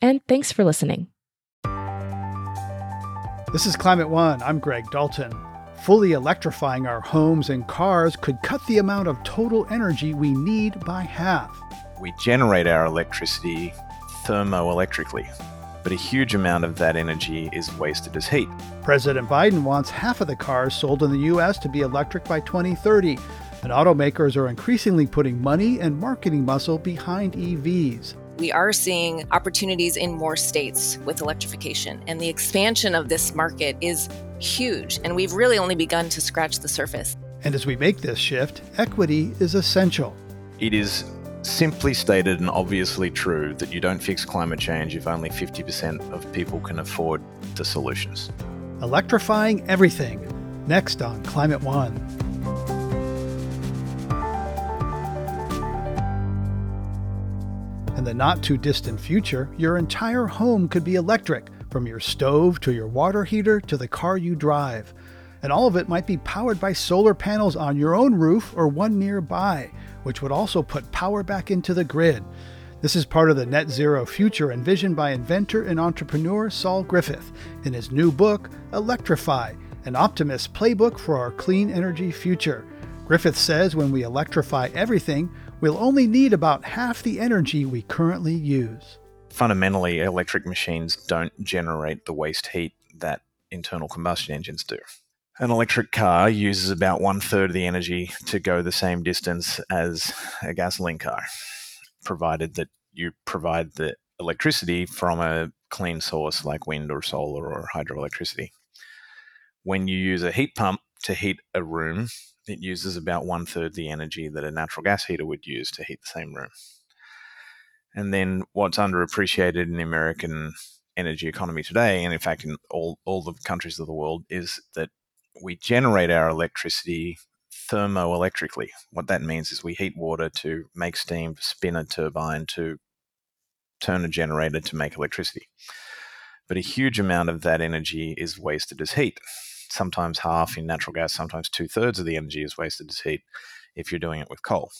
and thanks for listening. This is Climate One. I'm Greg Dalton. Fully electrifying our homes and cars could cut the amount of total energy we need by half. We generate our electricity thermoelectrically, but a huge amount of that energy is wasted as heat. President Biden wants half of the cars sold in the U.S. to be electric by 2030, and automakers are increasingly putting money and marketing muscle behind EVs. We are seeing opportunities in more states with electrification, and the expansion of this market is huge, and we've really only begun to scratch the surface. And as we make this shift, equity is essential. It is simply stated and obviously true that you don't fix climate change if only 50% of people can afford the solutions. Electrifying everything. Next on Climate One. In the not-too-distant future, your entire home could be electric, from your stove to your water heater to the car you drive. And all of it might be powered by solar panels on your own roof or one nearby, which would also put power back into the grid. This is part of the net zero future envisioned by inventor and entrepreneur Saul Griffith in his new book, Electrify: An Optimist's Playbook for Our Clean Energy Future. Griffith says when we electrify everything, we'll only need about half the energy we currently use. Fundamentally, electric machines don't generate the waste heat that internal combustion engines do. An electric car uses about 1/3 of the energy to go the same distance as a gasoline car, provided that you provide the electricity from a clean source like wind or solar or hydroelectricity. When you use a heat pump to heat a room, it uses about 1/3 the energy that a natural gas heater would use to heat the same room. And then what's underappreciated in the American energy economy today, and in fact in all the countries of the world, is that we generate our electricity thermoelectrically. What that means is we heat water to make steam, spin a turbine, to turn a generator to make electricity. But a huge amount of that energy is wasted as heat. Sometimes half in natural gas, sometimes 2/3 of the energy is wasted as heat if you're doing it with coal.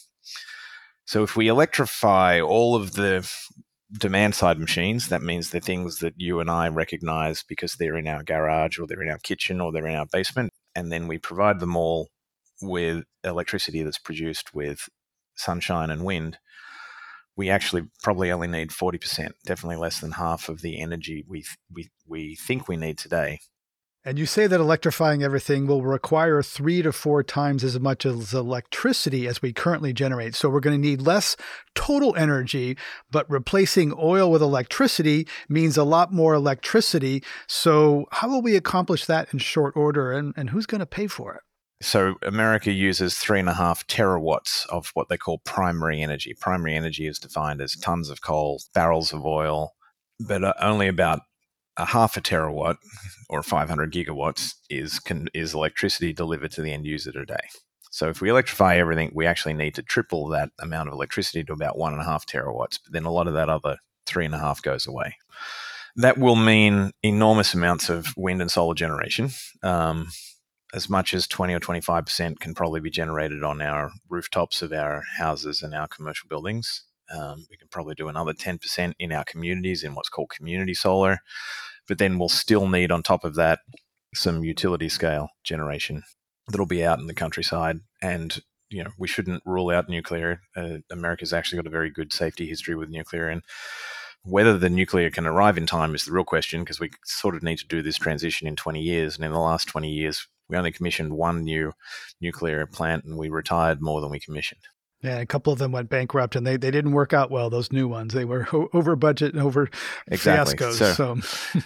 So if we electrify all of the demand side machines, that means the things that you and I recognize because they're in our garage or they're in our kitchen or they're in our basement, and then we provide them all with electricity that's produced with sunshine and wind, we actually probably only need 40%, definitely less than half of the energy we think we need today. And you say that electrifying everything will require 3 to 4 times as much as electricity as we currently generate. So we're going to need less total energy, but replacing oil with electricity means a lot more electricity. So how will we accomplish that in short order, and who's going to pay for it? So America uses 3.5 terawatts of what they call primary energy. Primary energy is defined as tons of coal, barrels of oil, but only about a 0.5 terawatt or 500 gigawatts is electricity delivered to the end user today. So if we electrify everything, we actually need to triple that amount of electricity to about 1.5 terawatts. But then a lot of that other 3.5 goes away. That will mean enormous amounts of wind and solar generation. As much as 20 or 25% can probably be generated on our rooftops of our houses and our commercial buildings. We can probably do another 10% in our communities in what's called community solar. But then we'll still need on top of that some utility scale generation that'll be out in the countryside. And, you know, we shouldn't rule out nuclear. America's actually got a very good safety history with nuclear. And whether the nuclear can arrive in time is the real question, because we sort of need to do this transition in 20 years. And in the last 20 years, We only commissioned one new nuclear plant and we retired more than we commissioned. Yeah, a couple of them went bankrupt and they didn't work out well, those new ones. They were over budget and over fiascos. So,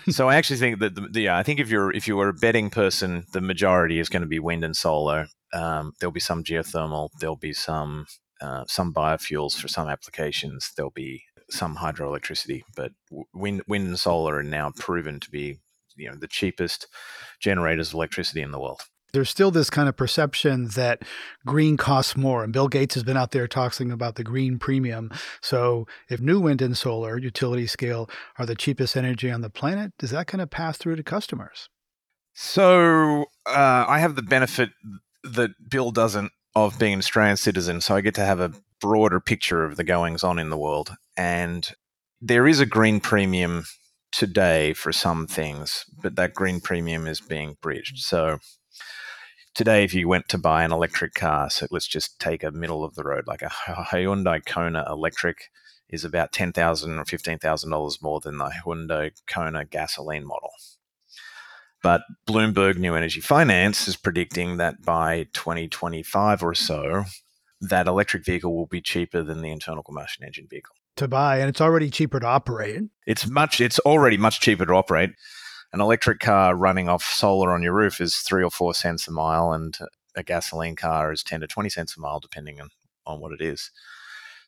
so I actually think that, I think if you were a betting person, the majority is going to be wind and solar. There'll be some geothermal. There'll be some biofuels for some applications. There'll be some hydroelectricity. But wind and solar are now proven to be the cheapest generators of electricity in the world. There's still this kind of perception that green costs more. And Bill Gates has been out there talking about the green premium. So if new wind and solar, utility scale, are the cheapest energy on the planet, is that going to pass through to customers? So I have the benefit that Bill doesn't of being an Australian citizen. So I get to have a broader picture of the goings on in the world. And there is a green premium today for some things, but that green premium is being bridged. So today, if you went to buy an electric car, so let's just take a middle of the road, like a Hyundai Kona electric is about $10,000 or $15,000 more than the Hyundai Kona gasoline model. But Bloomberg New Energy Finance is predicting that by 2025 or so, that electric vehicle will be cheaper than the internal combustion engine vehicle. To buy, and it's already cheaper to operate. It's already much cheaper to operate. An electric car running off solar on your roof is 3 or 4 cents a mile, and a gasoline car is 10 to 20 cents a mile, depending on what it is.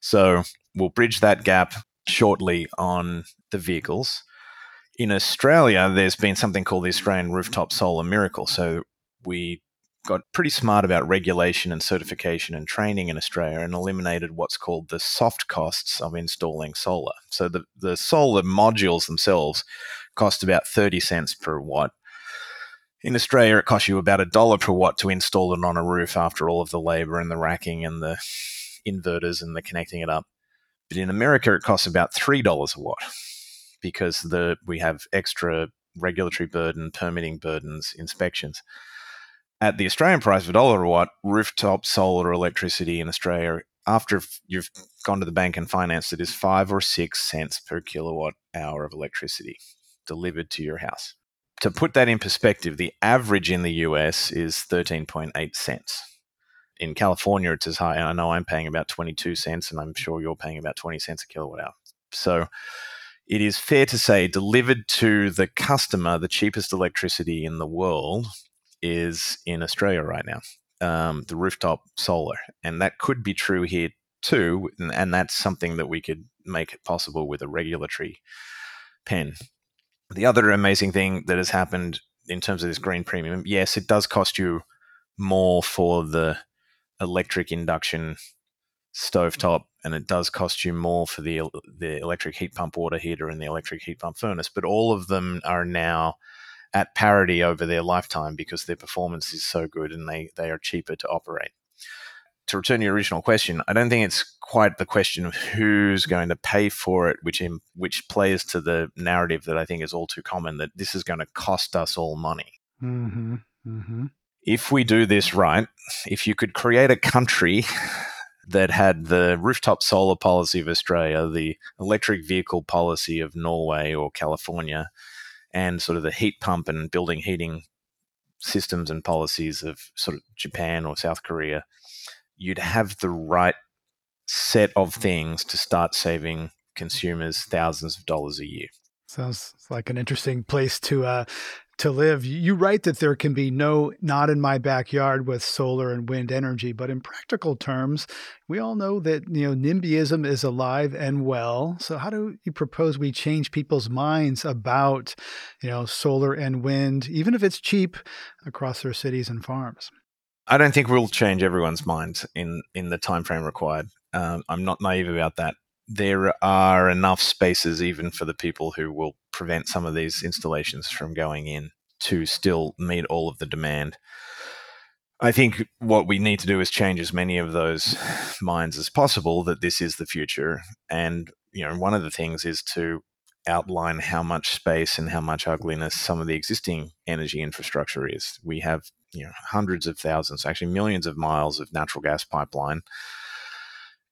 So we'll bridge that gap shortly on the vehicles. In Australia, there's been something called the Australian rooftop solar miracle. So we got pretty smart about regulation and certification and training in Australia and eliminated what's called the soft costs of installing solar. So the solar modules themselves cost about 30 cents per watt. In Australia, it costs you about $1 per watt to install it on a roof after all of the labor and the racking and the inverters and the connecting it up. But in America, it costs about $3 a watt because we have extra regulatory burden, permitting burdens, inspections. At the Australian price of $1 a watt, rooftop solar electricity in Australia, after you've gone to the bank and financed it, is 5 or 6 cents per kilowatt hour of electricity delivered to your house. To put that in perspective, the average in the US is 13.8 cents. In California, it's as high. I know I'm paying about 22 cents, and I'm sure you're paying about 20 cents a kilowatt hour. So it is fair to say delivered to the customer, the cheapest electricity in the world is in Australia right now, the rooftop solar. And that could be true here too. And that's something that we could make possible with a regulatory pen. The other amazing thing that has happened in terms of this green premium, yes, it does cost you more for the electric induction stovetop, and it does cost you more for the electric heat pump water heater and the electric heat pump furnace, but all of them are now at parity over their lifetime because their performance is so good and they are cheaper to operate. To return to your original question, I don't think it's quite the question of who's going to pay for it, which plays to the narrative that I think is all too common, that this is going to cost us all money. Mm-hmm. Mm-hmm. If we do this right, if you could create a country that had the rooftop solar policy of Australia, the electric vehicle policy of Norway or California, and sort of the heat pump and building heating systems and policies of sort of Japan or South Korea, you'd have the right set of things to start saving consumers thousands of dollars a year. Sounds like an interesting place to live. You write that there can be no "not in my backyard" with solar and wind energy, but in practical terms, we all know that NIMBYism is alive and well. So how do you propose we change people's minds about solar and wind, even if it's cheap, across their cities and farms? I don't think we'll change everyone's minds in the time frame required. I'm not naive about that. There are enough spaces even for the people who will prevent some of these installations from going in to still meet all of the demand. I think what we need to do is change as many of those minds as possible that this is the future. And one of the things is to outline how much space and how much ugliness some of the existing energy infrastructure is. We have hundreds of thousands, actually millions of miles of natural gas pipeline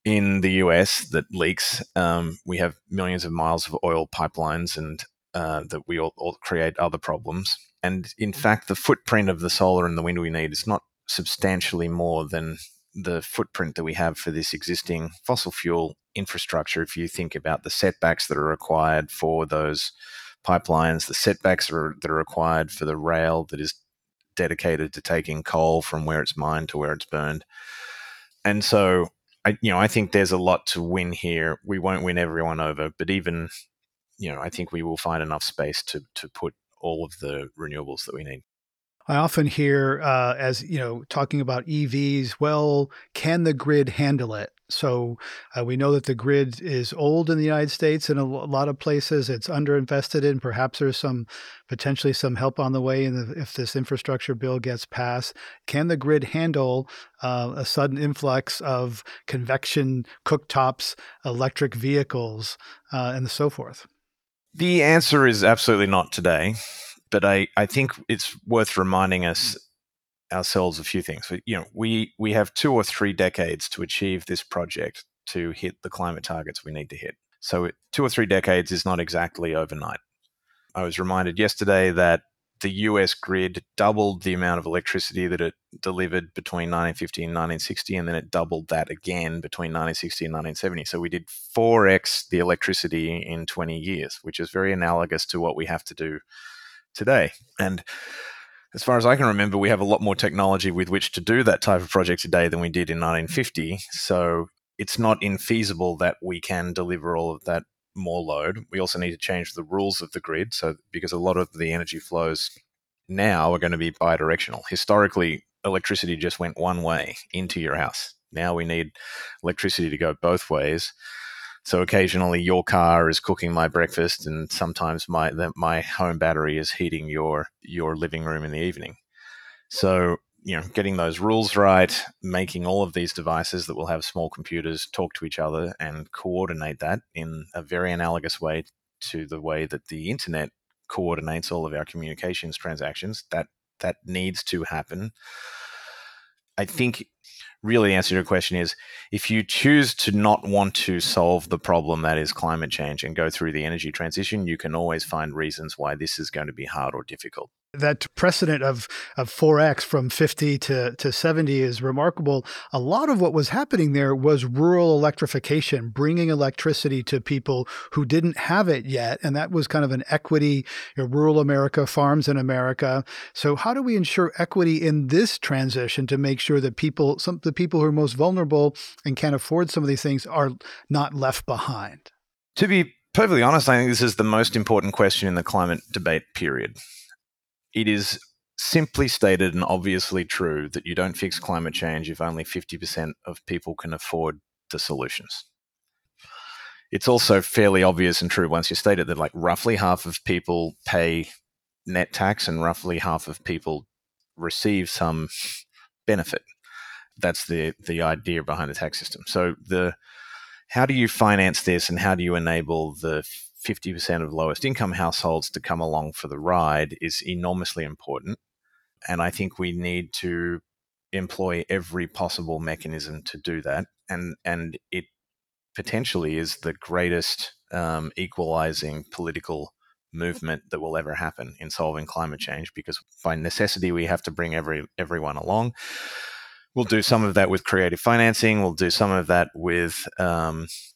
in the US that leaks. We have millions of miles of oil pipelines and that we all create other problems. And in fact, the footprint of the solar and the wind we need is not substantially more than the footprint that we have for this existing fossil fuel infrastructure. If you think about the setbacks that are required for those pipelines, the setbacks that are required for the rail that is dedicated to taking coal from where it's mined to where it's burned. And so, I think there's a lot to win here. We won't win everyone over, but even, I think we will find enough space to put all of the renewables that we need. I often hear, talking about EVs, well, can the grid handle it? So we know that the grid is old in the United States and a lot of places it's underinvested in. Perhaps there's potentially some help on the way if this infrastructure bill gets passed. Can the grid handle a sudden influx of convection cooktops, electric vehicles, and so forth? The answer is absolutely not today. But I think it's worth reminding ourselves a few things. We have 2 or 3 decades to achieve this project to hit the climate targets we need to hit. So 2 or 3 decades is not exactly overnight. I was reminded yesterday that the US grid doubled the amount of electricity that it delivered between 1950 and 1960, and then it doubled that again between 1960 and 1970. So we did 4x the electricity in 20 years, which is very analogous to what we have to do today. And as far as I can remember, we have a lot more technology with which to do that type of project today than we did in 1950. So it's not infeasible that we can deliver all of that more load. We also need to change the rules of the grid, because a lot of the energy flows now are going to be bidirectional. Historically, electricity just went one way into your house. Now we need electricity to go both ways. So occasionally your car is cooking my breakfast, and sometimes my home battery is heating your living room in the evening. So, getting those rules right, making all of these devices that will have small computers talk to each other and coordinate that in a very analogous way to the way that the internet coordinates all of our communications transactions, that needs to happen. I think really the answer to your question is, if you choose to not want to solve the problem that is climate change and go through the energy transition, you can always find reasons why this is going to be hard or difficult. That precedent of 4X from 50 to 70 is remarkable. A lot of what was happening there was rural electrification, bringing electricity to people who didn't have it yet. And that was kind of an equity, rural America, farms in America. So how do we ensure equity in this transition to make sure that the people who are most vulnerable and can't afford some of these things are not left behind? To be perfectly honest, I think this is the most important question in the climate debate, period. It is simply stated and obviously true that you don't fix climate change if only 50% of people can afford the solutions. It's also fairly obvious and true once you state it that roughly half of people pay net tax and roughly half of people receive some benefit. That's the idea behind the tax system. So how do you finance this, and how do you enable the 50% of lowest income households to come along for the ride is enormously important. And I think we need to employ every possible mechanism to do that. And it potentially is the greatest equalizing political movement that will ever happen in solving climate change, because by necessity, we have to bring everyone along. We'll do some of that with creative financing. We'll do some of that with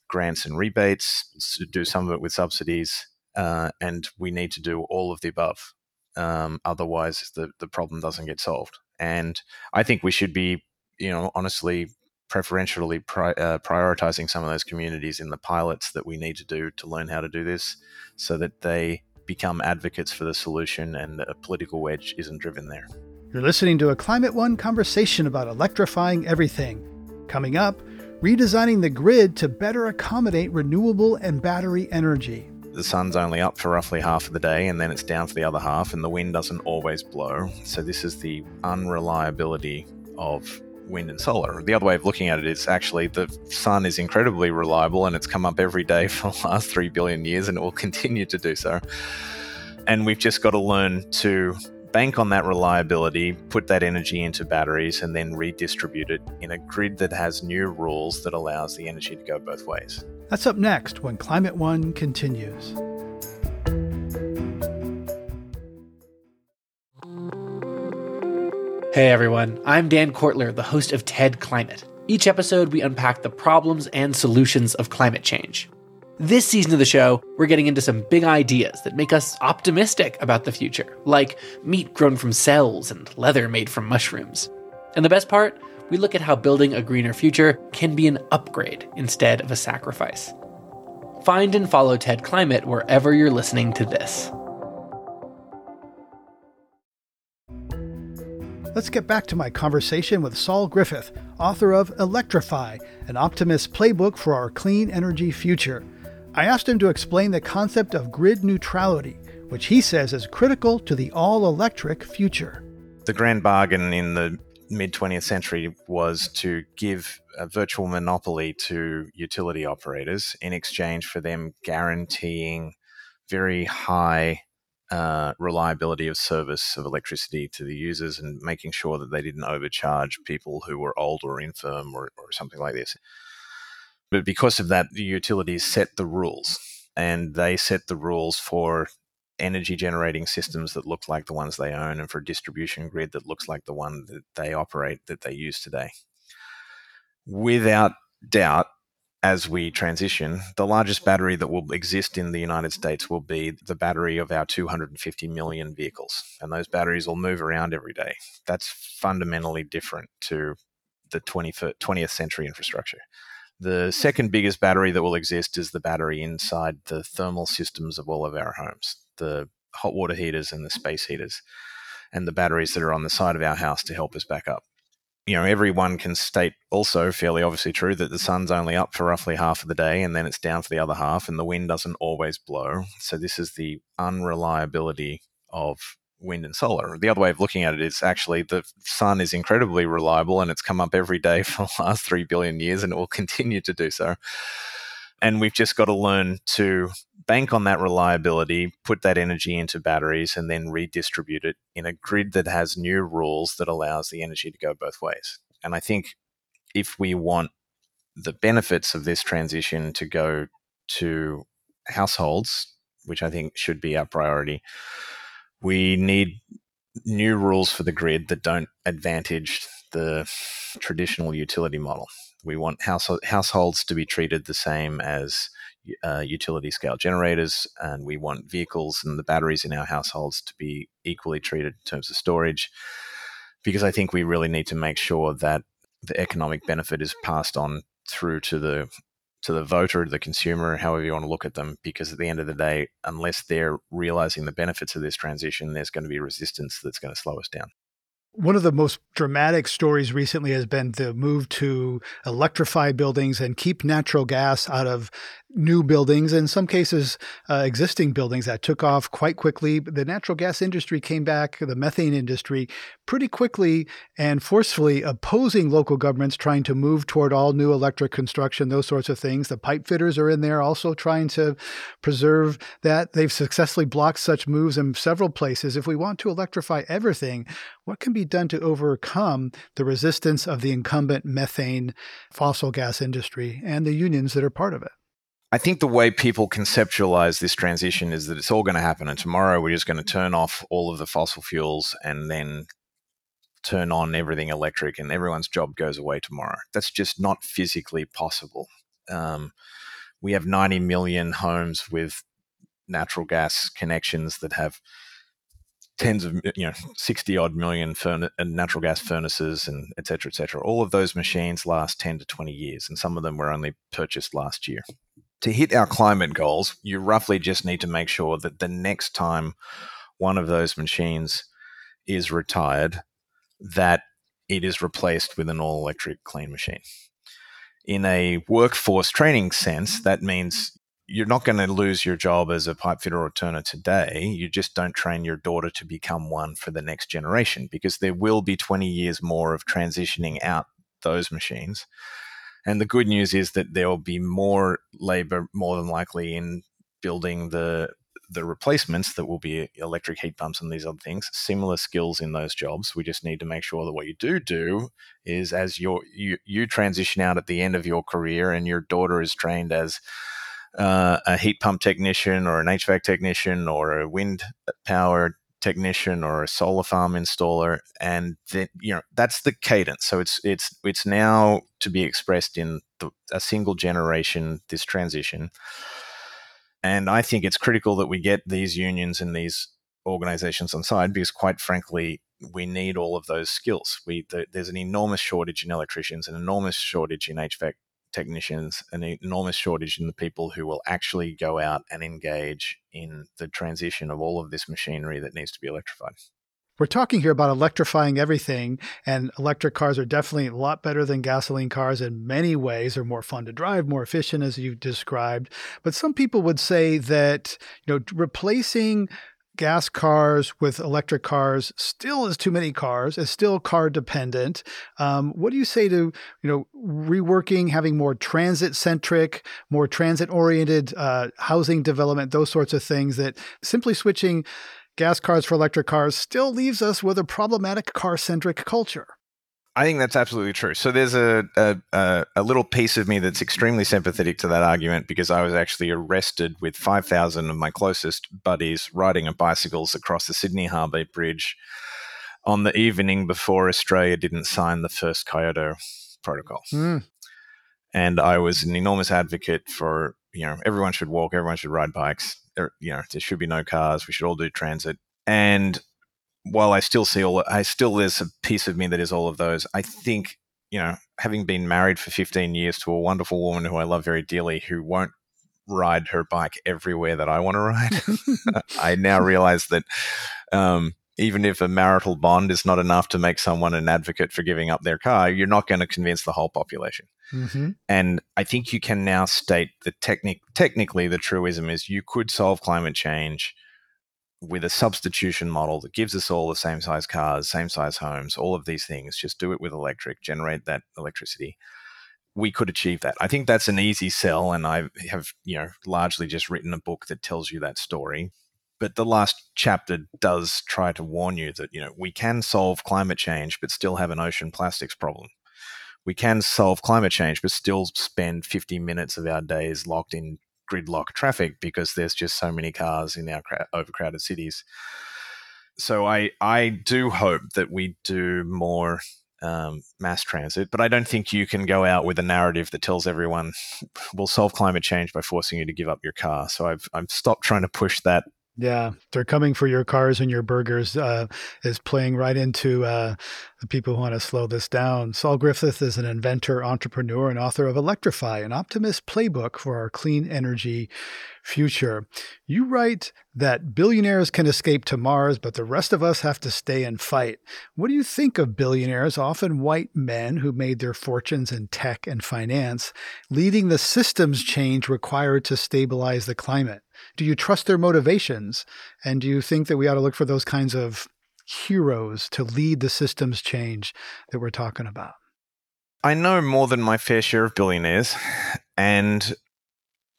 grants and rebates, do some of it with subsidies, and we need to do all of the above. Otherwise, the problem doesn't get solved. And I think we should be, honestly, preferentially prioritizing some of those communities in the pilots that we need to do to learn how to do this, so that they become advocates for the solution and a political wedge isn't driven there. You're listening to a Climate One conversation about electrifying everything. Coming up, redesigning the grid to better accommodate renewable and battery energy. The sun's only up for roughly half of the day, and then it's down for the other half, and the wind doesn't always blow. So this is the unreliability of wind and solar. The other way of looking at it is actually the sun is incredibly reliable, and it's come up every day for the last 3 billion years, and it will continue to do so. And we've just got to learn to bank on that reliability, put that energy into batteries, and then redistribute it in a grid that has new rules that allows the energy to go both ways. That's up next when Climate One continues. Hey everyone, I'm Dan Cortler, the host of TED Climate. Each episode, we unpack the problems and solutions of climate change. This season of the show, we're getting into some big ideas that make us optimistic about the future, like meat grown from cells and leather made from mushrooms. And the best part, we look at how building a greener future can be an upgrade instead of a sacrifice. Find and follow TED Climate wherever you're listening to this. Let's get back to my conversation with Saul Griffith, author of Electrify: An Optimist's Playbook for Our Clean Energy Future. I asked him to explain the concept of grid neutrality, which he says is critical to the all-electric future. The grand bargain in the mid-20th century was to give a virtual monopoly to utility operators in exchange for them guaranteeing very high reliability of service of electricity to the users and making sure that they didn't overcharge people who were old or infirm or something like this. But because of that, the utilities set the rules, and they set the rules for energy generating systems that look like the ones they own and for a distribution grid that looks like the one that they operate, that they use today. Without doubt, as we transition, the largest battery that will exist in the United States will be the battery of our 250 million vehicles. And those batteries will move around every day. That's fundamentally different to the 20th century infrastructure. The second biggest battery that will exist is the battery inside the thermal systems of all of our homes, the hot water heaters and the space heaters, and the batteries that are on the side of our house to help us back up. You know, everyone can state also fairly obviously true that the sun's only up for roughly half of the day and then it's down for the other half, and the wind doesn't always blow. So this is the unreliability of wind and solar. The other way of looking at it is actually the sun is incredibly reliable and it's come up every day for the last 3 billion years and it will continue to do so. And we've just got to learn to bank on that reliability, put that energy into batteries, and then redistribute it in a grid that has new rules that allows the energy to go both ways. And I think if we want the benefits of this transition to go to households, which I think should be our priority, we need new rules for the grid that don't advantage the traditional utility model. We want households to be treated the same as utility-scale generators, and we want vehicles and the batteries in our households to be equally treated in terms of storage, because I think we really need to make sure that the economic benefit is passed on through to the voter, to the consumer, however you want to look at them, because at the end of the day, unless they're realizing the benefits of this transition, there's going to be resistance that's going to slow us down. One of the most dramatic stories recently has been the move to electrify buildings and keep natural gas out of new buildings, in some cases existing buildings. That took off quite quickly. The natural gas industry came back, the methane industry, pretty quickly and forcefully opposing local governments trying to move toward all new electric construction, those sorts of things. The pipe fitters are in there also trying to preserve that. They've successfully blocked such moves in several places. If we want to electrify everything, what can be done to overcome the resistance of the incumbent methane fossil gas industry and the unions that are part of it? I think the way people conceptualize this transition is that it's all going to happen, and tomorrow we're just going to turn off all of the fossil fuels and then turn on everything electric and everyone's job goes away tomorrow. That's just not physically possible. We have 90 million homes with natural gas connections that have tens of, 60 odd million natural gas furnaces and et cetera, et cetera. All of those machines last 10 to 20 years, and some of them were only purchased last year. To hit our climate goals, you roughly just need to make sure that the next time one of those machines is retired, that it is replaced with an all-electric clean machine. In a workforce training sense, that means you're not going to lose your job as a pipe fitter or turner today. You just don't train your daughter to become one for the next generation, because there will be 20 years more of transitioning out those machines. And the good news is that there will be more labor, more than likely, in building the replacements that will be electric heat pumps and these other things, similar skills in those jobs. We just need to make sure that what you do is, as you transition out at the end of your career and your daughter is trained as a heat pump technician or an HVAC technician or a wind power technician or a solar farm installer, and then, you know, that's the cadence. So it's now to be expressed in a single generation, this transition. And I think it's critical that we get these unions and these organizations on side, because quite frankly, we need all of those skills. There's an enormous shortage in electricians, an enormous shortage in HVAC technicians, an enormous shortage in the people who will actually go out and engage in the transition of all of this machinery that needs to be electrified. We're talking here about electrifying everything, and electric cars are definitely a lot better than gasoline cars in many ways. They're more fun to drive, more efficient, as you've described. But some people would say that, you know, replacing gas cars with electric cars still is too many cars. It's still car dependent. What do you say to, you know, reworking, having more transit-centric, more transit-oriented housing development, those sorts of things, that simply switching gas cars for electric cars still leaves us with a problematic car-centric culture? I think that's absolutely true. So there's a little piece of me that's extremely sympathetic to that argument, because I was actually arrested with 5,000 of my closest buddies riding on bicycles across the Sydney Harbour Bridge on the evening before Australia didn't sign the first Kyoto Protocol. Mm. And I was an enormous advocate for, you know, everyone should walk, everyone should ride bikes, you know, there should be no cars, we should all do transit. And while I still see there's a piece of me that is all of those, I think, you know, having been married for 15 years to a wonderful woman who I love very dearly, who won't ride her bike everywhere that I want to ride, I now realize that even if a marital bond is not enough to make someone an advocate for giving up their car, you're not going to convince the whole population. Mm-hmm. And I think you can now state that technically the truism is you could solve climate change with a substitution model that gives us all the same size cars, same size homes, all of these things. Just do it with electric, generate that electricity. We could achieve that. I think that's an easy sell, and I have, you know, largely just written a book that tells you that story. But the last chapter does try to warn you that, you know, we can solve climate change but still have an ocean plastics problem. We can solve climate change but still spend 50 minutes of our days locked in gridlock traffic because there's just so many cars in our overcrowded cities. So I do hope that we do more mass transit, but I don't think you can go out with a narrative that tells everyone we'll solve climate change by forcing you to give up your car. So I've stopped trying to push that. Yeah, they're coming for your cars and your burgers is playing right into the people who want to slow this down. Saul Griffith is an inventor, entrepreneur, and author of Electrify, an Optimist's Playbook for Our Clean Energy Future. You write that billionaires can escape to Mars, but the rest of us have to stay and fight. What do you think of billionaires, often white men who made their fortunes in tech and finance, leading the systems change required to stabilize the climate? Do you trust their motivations? And do you think that we ought to look for those kinds of heroes to lead the systems change that we're talking about? I know more than my fair share of billionaires, and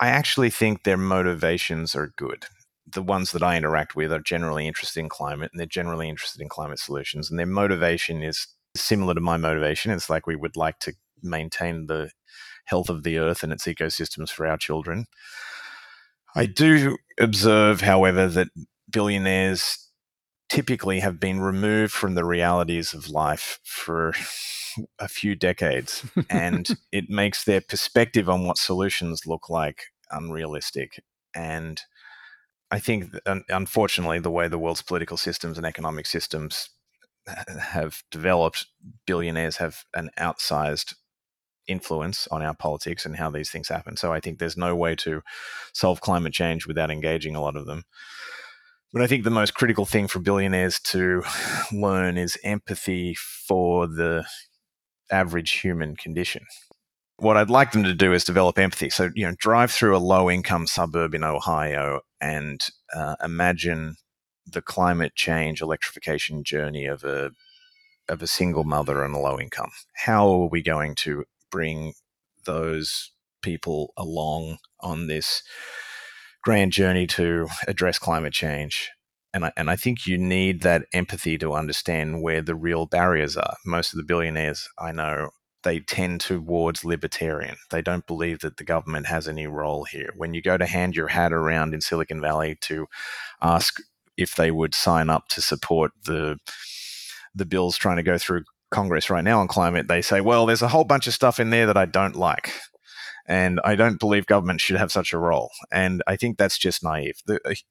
I actually think their motivations are good. The ones that I interact with are generally interested in climate, and they're generally interested in climate solutions, and their motivation is similar to my motivation. It's like we would like to maintain the health of the earth and its ecosystems for our children. I do observe, however, that billionaires typically have been removed from the realities of life for a few decades, and it makes their perspective on what solutions look like unrealistic. And I think, unfortunately, the way the world's political systems and economic systems have developed, billionaires have an outsized influence on our politics and how these things happen. So I think there's no way to solve climate change without engaging a lot of them. But I think the most critical thing for billionaires to learn is empathy for the average human condition. What I'd like them to do is develop empathy. So, you know, drive through a low-income suburb in Ohio and imagine the climate change electrification journey of a single mother and a low income. How are we going to bring those people along on this grand journey to address climate change? And I think you need that empathy to understand where the real barriers are. Most of the billionaires I know, they tend towards libertarian. They don't believe that the government has any role here. When you go to hand your hat around in Silicon Valley to ask if they would sign up to support the bills trying to go through Congress right now on climate, they say, well, there's a whole bunch of stuff in there that I don't like, and I don't believe government should have such a role. And I think that's just naive.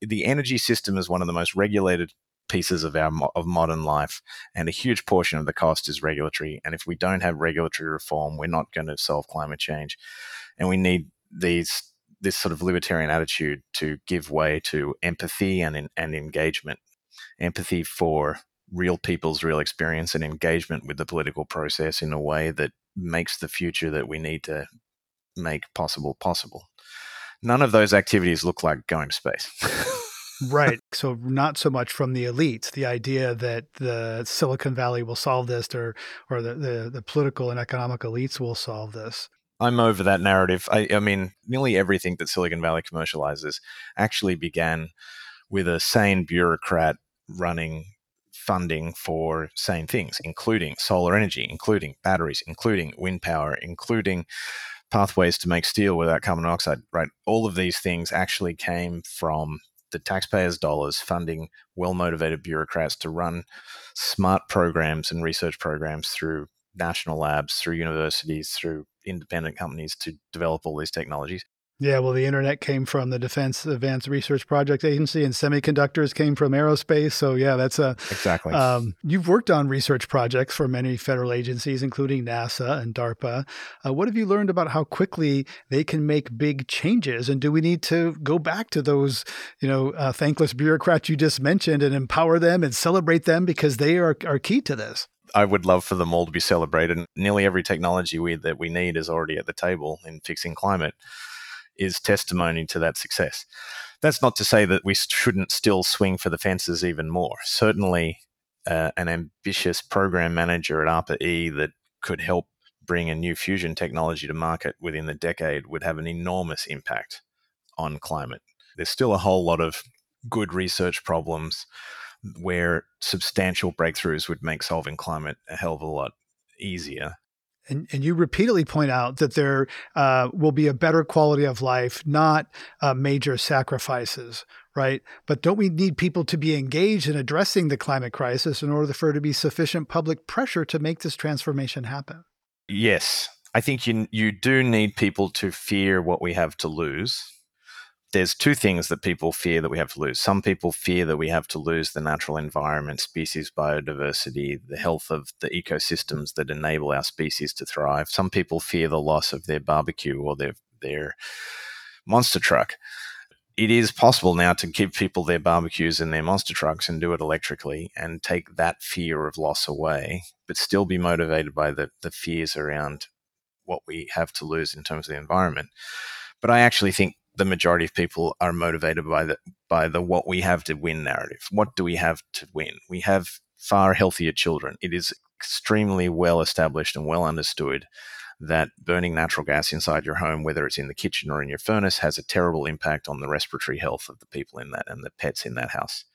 The energy system is one of the most regulated pieces of our modern life, and a huge portion of the cost is regulatory. And if we don't have regulatory reform, we're not going to solve climate change. And we need this sort of libertarian attitude to give way to empathy and engagement. Empathy for real people's real experience and engagement with the political process in a way that makes the future that we need to make possible. None of those activities look like going to space. Right. So not so much from the elites, the idea that the Silicon Valley will solve this or the political and economic elites will solve this. I'm over that narrative. I mean, nearly everything that Silicon Valley commercializes actually began with a sane bureaucrat running funding for sane things, including solar energy, including batteries, including wind power, including pathways to make steel without carbon monoxide, right? All of these things actually came from the taxpayers' dollars funding well-motivated bureaucrats to run smart programs and research programs through national labs, through universities, through independent companies to develop all these technologies. Yeah, well, the internet came from the Defense Advanced Research Project Agency, and semiconductors came from aerospace. So yeah, that's exactly. You've worked on research projects for many federal agencies, including NASA and DARPA. What have you learned about how quickly they can make big changes? And do we need to go back to those, thankless bureaucrats you just mentioned and empower them and celebrate them because they are key to this? I would love for them all to be celebrated. Nearly every technology that we need is already at the table in fixing climate. Is testimony to that success. That's not to say that we shouldn't still swing for the fences even more. Certainly, an ambitious program manager at ARPA-E that could help bring a new fusion technology to market within the decade would have an enormous impact on climate. There's still a whole lot of good research problems where substantial breakthroughs would make solving climate a hell of a lot easier. And you repeatedly point out that there will be a better quality of life, not major sacrifices, right? But don't we need people to be engaged in addressing the climate crisis in order for there to be sufficient public pressure to make this transformation happen? Yes. I think you do need people to fear what we have to lose. There's two things that people fear that we have to lose. Some people fear that we have to lose the natural environment, species biodiversity, the health of the ecosystems that enable our species to thrive. Some people fear the loss of their barbecue or their monster truck. It is possible now to give people their barbecues and their monster trucks and do it electrically and take that fear of loss away, but still be motivated by the fears around what we have to lose in terms of the environment. But I actually think the majority of people are motivated by the what we have to win narrative. What do we have to win? We have far healthier children. It is extremely well established and well understood that burning natural gas inside your home, whether it's in the kitchen or in your furnace, has a terrible impact on the respiratory health of the people in that and the pets in that house.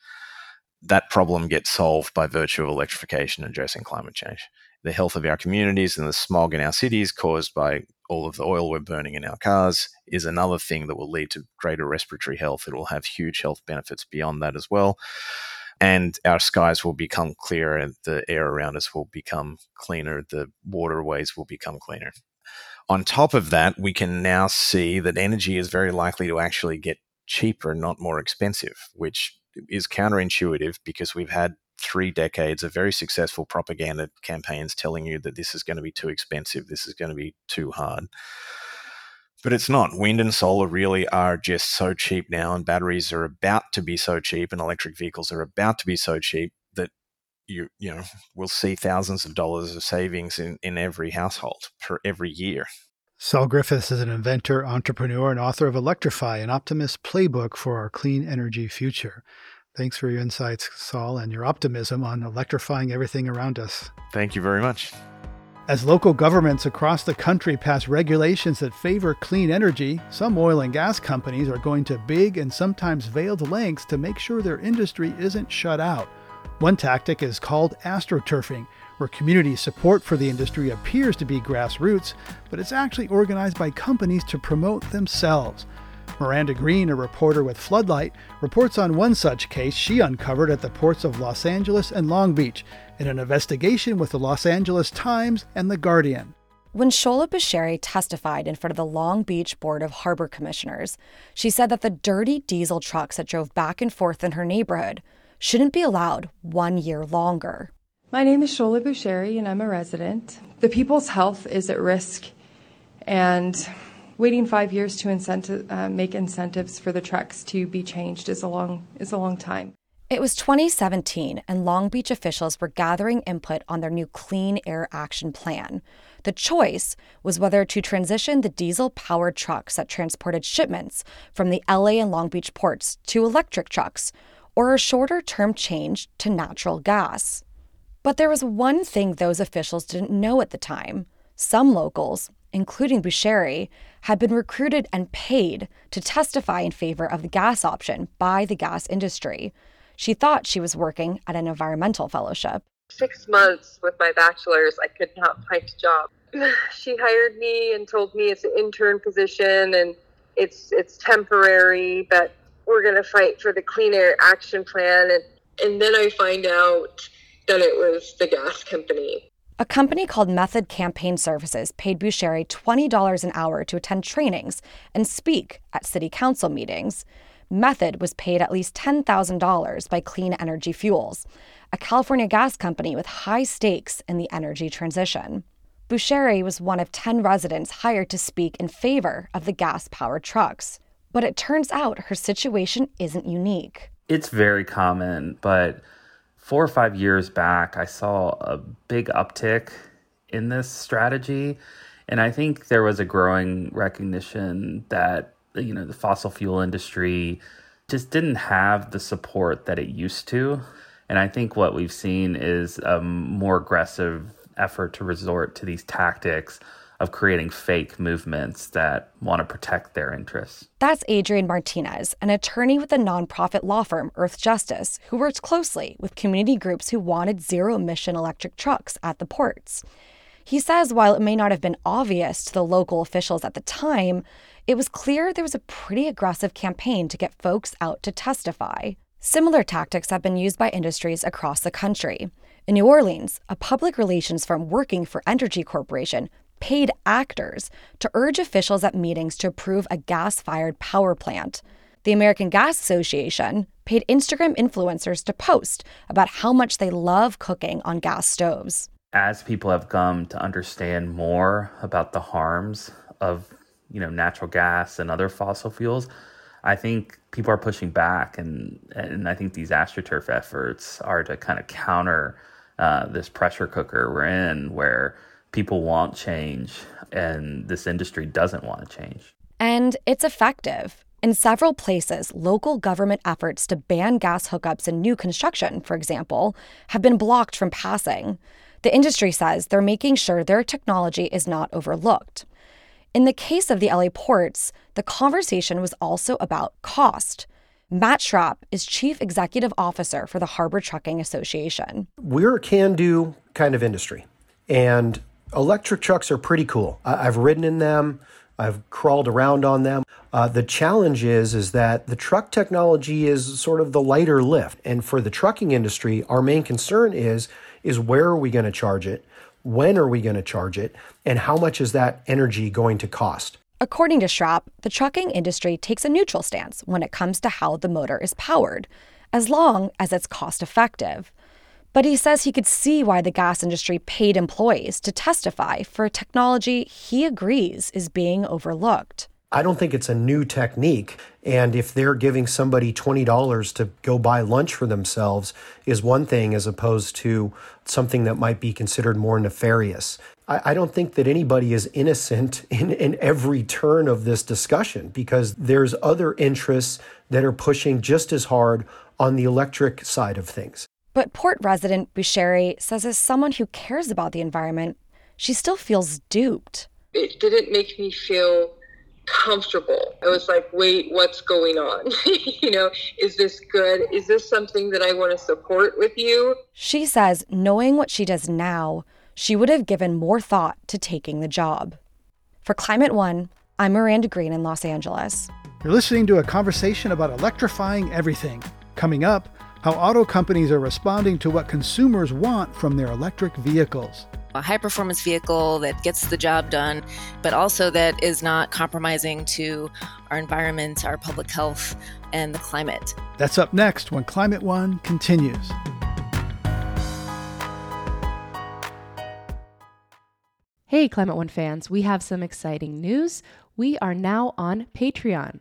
That problem gets solved by virtue of electrification addressing climate change. The health of our communities and the smog in our cities caused by all of the oil we're burning in our cars is another thing that will lead to greater respiratory health. It will have huge health benefits beyond that as well. And our skies will become clearer and the air around us will become cleaner. The waterways will become cleaner. On top of that, we can now see that energy is very likely to actually get cheaper, not more expensive, which is counterintuitive because we've had 3 decades of very successful propaganda campaigns telling you that this is going to be too expensive, this is going to be too hard. But it's not. Wind and solar really are just so cheap now, and batteries are about to be so cheap, and electric vehicles are about to be so cheap that you will see thousands of dollars of savings in every household per every year. Saul Griffith is an inventor, entrepreneur, and author of Electrify, an Optimist's Playbook for Our Clean Energy Future. Thanks for your insights, Saul, and your optimism on electrifying everything around us. Thank you very much. As local governments across the country pass regulations that favor clean energy, some oil and gas companies are going to big and sometimes veiled lengths to make sure their industry isn't shut out. One tactic is called astroturfing, where community support for the industry appears to be grassroots, but it's actually organized by companies to promote themselves. Miranda Green, a reporter with Floodlight, reports on one such case she uncovered at the ports of Los Angeles and Long Beach in an investigation with the Los Angeles Times and The Guardian. When Shola Boucheri testified in front of the Long Beach Board of Harbor Commissioners, she said that the dirty diesel trucks that drove back and forth in her neighborhood shouldn't be allowed 1 year longer. My name is Shola Boucheri, and I'm a resident. The people's health is at risk, and waiting 5 years to make incentives for the trucks to be changed is a long time. It was 2017, and Long Beach officials were gathering input on their new Clean Air Action Plan. The choice was whether to transition the diesel-powered trucks that transported shipments from the LA and Long Beach ports to electric trucks, or a shorter-term change to natural gas. But there was one thing those officials didn't know at the time. Some locals, including Boucheri, had been recruited and paid to testify in favor of the gas option by the gas industry. She thought she was working at an environmental fellowship. 6 months with my bachelor's, I could not find a job. She hired me and told me it's an intern position and it's temporary, but we're going to fight for the Clean Air Action Plan. And then I find out that it was the gas company. A company called Method Campaign Services paid Boucheri $20 an hour to attend trainings and speak at city council meetings. Method was paid at least $10,000 by Clean Energy Fuels, a California gas company with high stakes in the energy transition. Boucheri was one of 10 residents hired to speak in favor of the gas-powered trucks. But it turns out her situation isn't unique. It's very common, but 4 or 5 years back, I saw a big uptick in this strategy. And I think there was a growing recognition that, you know, the fossil fuel industry just didn't have the support that it used to. And I think what we've seen is a more aggressive effort to resort to these tactics of creating fake movements that want to protect their interests. That's Adrian Martinez, an attorney with the nonprofit law firm Earth Justice, who works closely with community groups who wanted zero-emission electric trucks at the ports. He says while it may not have been obvious to the local officials at the time, it was clear there was a pretty aggressive campaign to get folks out to testify. Similar tactics have been used by industries across the country. In New Orleans, a public relations firm working for Entergy Corporation paid actors to urge officials at meetings to approve a gas-fired power plant. The American Gas Association paid Instagram influencers to post about how much they love cooking on gas stoves. As people have come to understand more about the harms of, you know, natural gas and other fossil fuels, I think people are pushing back. And I think these AstroTurf efforts are to kind of counter this pressure cooker we're in, where people want change and this industry doesn't want to change. And it's effective. In several places, local government efforts to ban gas hookups in new construction, for example, have been blocked from passing. The industry says they're making sure their technology is not overlooked. In the case of the LA ports, the conversation was also about cost. Matt Schrapp is chief executive officer for the Harbor Trucking Association. We're a can-do kind of industry, and electric trucks are pretty cool. I've ridden in them. I've crawled around on them. The challenge is that the truck technology is sort of the lighter lift. And for the trucking industry, our main concern is where are we going to charge it? When are we going to charge it? And how much is that energy going to cost? According to Schrapp, the trucking industry takes a neutral stance when it comes to how the motor is powered, as long as it's cost effective. But he says he could see why the gas industry paid employees to testify for a technology he agrees is being overlooked. I don't think it's a new technique. And if they're giving somebody $20 to go buy lunch for themselves is one thing, as opposed to something that might be considered more nefarious. I don't think that anybody is innocent in every turn of this discussion, because there's other interests that are pushing just as hard on the electric side of things. But port resident Boucheri says as someone who cares about the environment, she still feels duped. It didn't make me feel comfortable. I was like, wait, what's going on? You know, is this good? Is this something that I want to support with you? She says knowing what she does now, she would have given more thought to taking the job. For Climate One, I'm Miranda Green in Los Angeles. You're listening to a conversation about electrifying everything. Coming up, how auto companies are responding to what consumers want from their electric vehicles. A high-performance vehicle that gets the job done, but also that is not compromising to our environment, our public health, and the climate. That's up next when Climate One continues. Hey, Climate One fans, we have some exciting news. We are now on Patreon.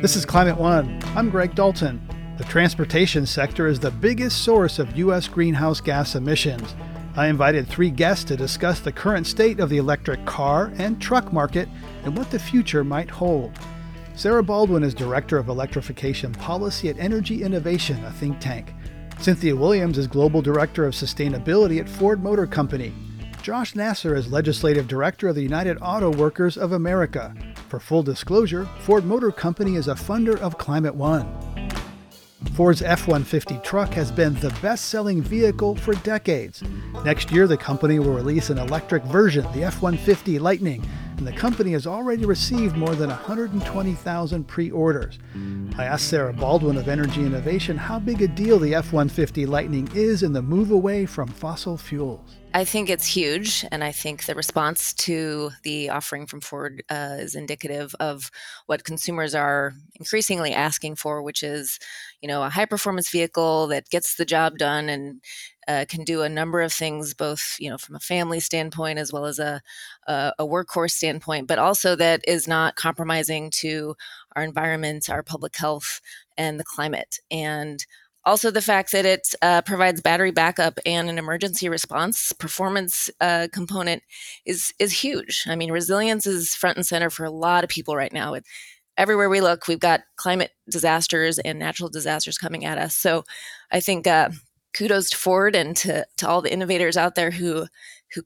This is Climate One. I'm Greg Dalton. The transportation sector is the biggest source of U.S. greenhouse gas emissions. I invited three guests to discuss the current state of the electric car and truck market and what the future might hold. Sara Baldwin is Director of Electrification Policy at Energy Innovation, a think tank. Cynthia Williams is Global Director of Sustainability at Ford Motor Company. Josh Nassar is Legislative Director of the United Auto Workers of America. For full disclosure, Ford Motor Company is a funder of Climate One. Ford's F-150 truck has been the best-selling vehicle for decades. Next year, the company will release an electric version, the F-150 Lightning, and the company has already received more than 120,000 pre-orders. I asked Sara Baldwin of Energy Innovation how big a deal the F-150 Lightning is in the move away from fossil fuels. I think it's huge, and I think the response to the offering from Ford is indicative of what consumers are increasingly asking for, which is, a high-performance vehicle that gets the job done and can do a number of things, both from a family standpoint as well as a workforce standpoint, but also that is not compromising to our environment, our public health, and the climate. And also the fact that it provides battery backup and an emergency response performance component is huge. I mean, resilience is front and center for a lot of people right now. Everywhere we look, we've got climate disasters and natural disasters coming at us. So I think kudos to Ford and to all the innovators out there who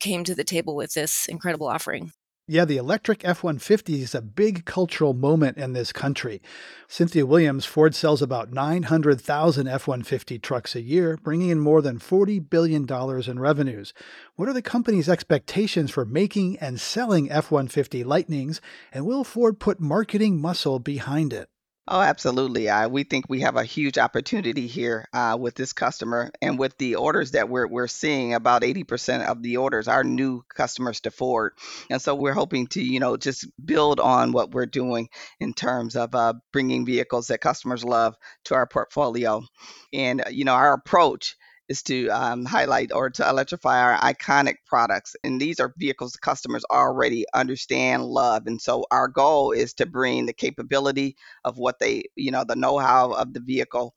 came to the table with this incredible offering. Yeah, the electric F-150 is a big cultural moment in this country. Cynthia Williams, Ford sells about 900,000 F-150 trucks a year, bringing in more than $40 billion in revenues. What are the company's expectations for making and selling F-150 Lightnings, and will Ford put marketing muscle behind it? Oh, absolutely. We think we have a huge opportunity here with this customer, and with the orders that we're seeing, about 80% of the orders are new customers to Ford. And so we're hoping to, just build on what we're doing in terms of bringing vehicles that customers love to our portfolio. And, our approach is to highlight or to electrify our iconic products. And these are vehicles customers already understand, love. And so our goal is to bring the capability of what they, the know-how of the vehicle,